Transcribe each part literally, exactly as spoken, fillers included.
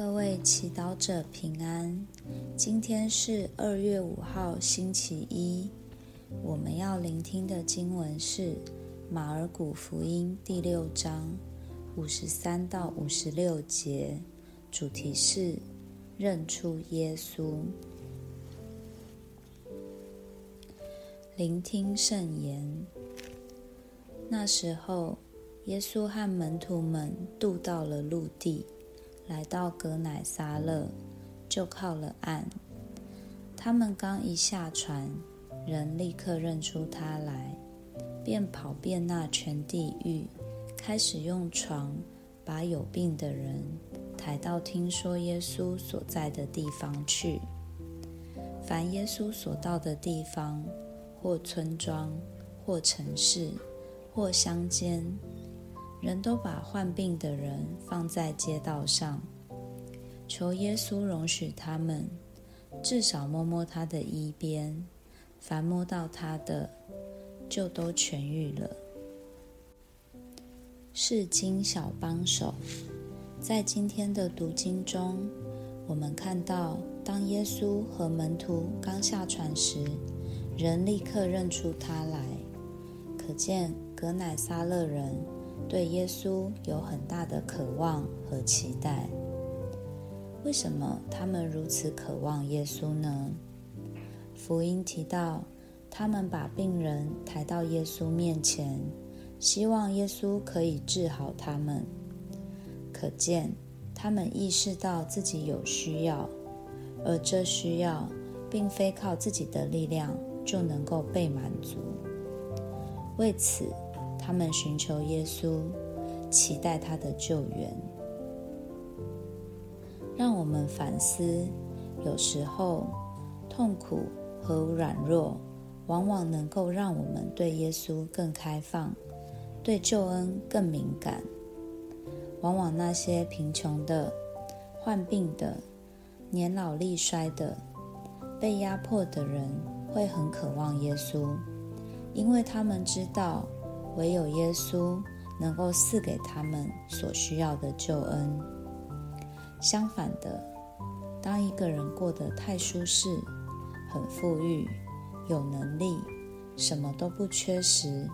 各位祈祷者平安，今天是二月五号星期一，我们要聆听的经文是马尔谷福音第六章五十三到五十六节，主题是认出耶稣。聆听圣言。那时候，耶稣和门徒们渡到了陆地，来到葛乃撒勒，就靠了岸。他们刚一下船，人立刻认出他来，便跑遍那全地域，开始用床把有病的人抬到听说耶稣所在的地方去。凡耶稣所到的地方，或村庄，或城市，或乡间，人都把患病的人放在街道上，求耶稣容许他们至少摸摸他的衣边，凡摸到他的，就都痊愈了。释经小帮手。在今天的读经中，我们看到当耶稣和门徒刚下船时，人立刻认出他来，可见葛乃撒勒人对耶稣有很大的渴望和期待。为什么他们如此渴望耶稣呢？福音提到，他们把病人抬到耶稣面前，希望耶稣可以治好他们。可见，他们意识到自己有需要，而这需要并非靠自己的力量就能够被满足。为此，他们寻求耶稣，期待他的救援。让我们反思，有时候痛苦和软弱往往能够让我们对耶稣更开放，对救恩更敏感。往往那些贫穷的、患病的、年老力衰的、被压迫的人会很渴望耶稣，因为他们知道唯有耶稣能够赐给他们所需要的救恩。相反的，当一个人过得太舒适、很富裕、有能力，什么都不缺时，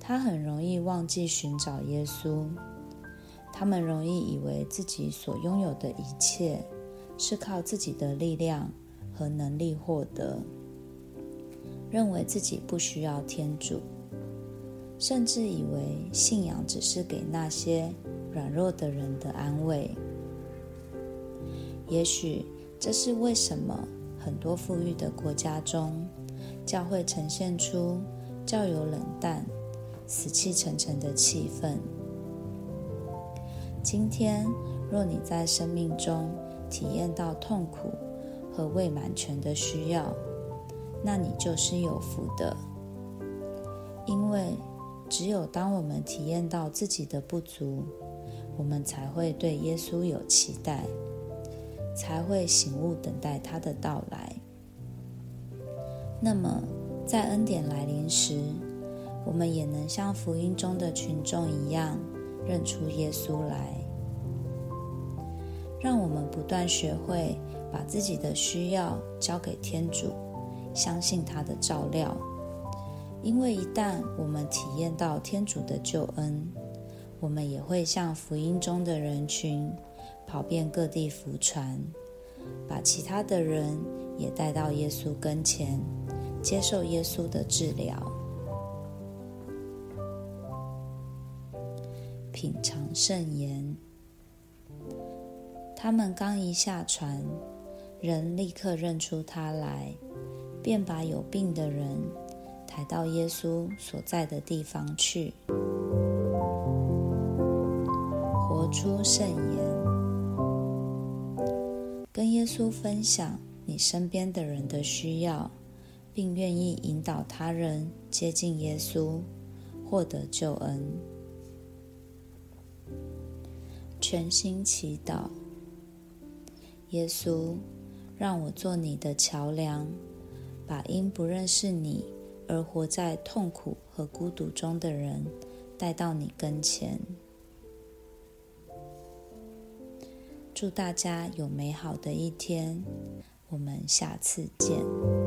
他很容易忘记寻找耶稣。他们容易以为自己所拥有的一切是靠自己的力量和能力获得，认为自己不需要天主，甚至以为信仰只是给那些软弱的人的安慰。也许这是为什么很多富裕的国家中，教会呈现出较有冷淡、死气沉沉的气氛。今天，若你在生命中体验到痛苦和未满全的需要，那你就是有福的，因为只有当我们体验到自己的不足，我们才会对耶稣有期待，才会醒悟等待他的到来。那么，在恩典来临时，我们也能像福音中的群众一样，认出耶稣来。让我们不断学会把自己的需要交给天主，相信他的照料。因为一旦我们体验到天主的救恩，我们也会像福音中的人群，跑遍各地福传，把其他的人也带到耶稣跟前，接受耶稣的治疗。品尝圣言。他们刚一下船，人立刻认出他来，便把有病的人抬到耶稣所在的地方去。活出圣言。跟耶稣分享你身边的人的需要，并愿意引导他人接近耶稣，获得救恩。全心祈祷。耶稣，让我做你的桥梁，把因不认识你而活在痛苦和孤独中的人带到你跟前。祝大家有美好的一天，我们下次见。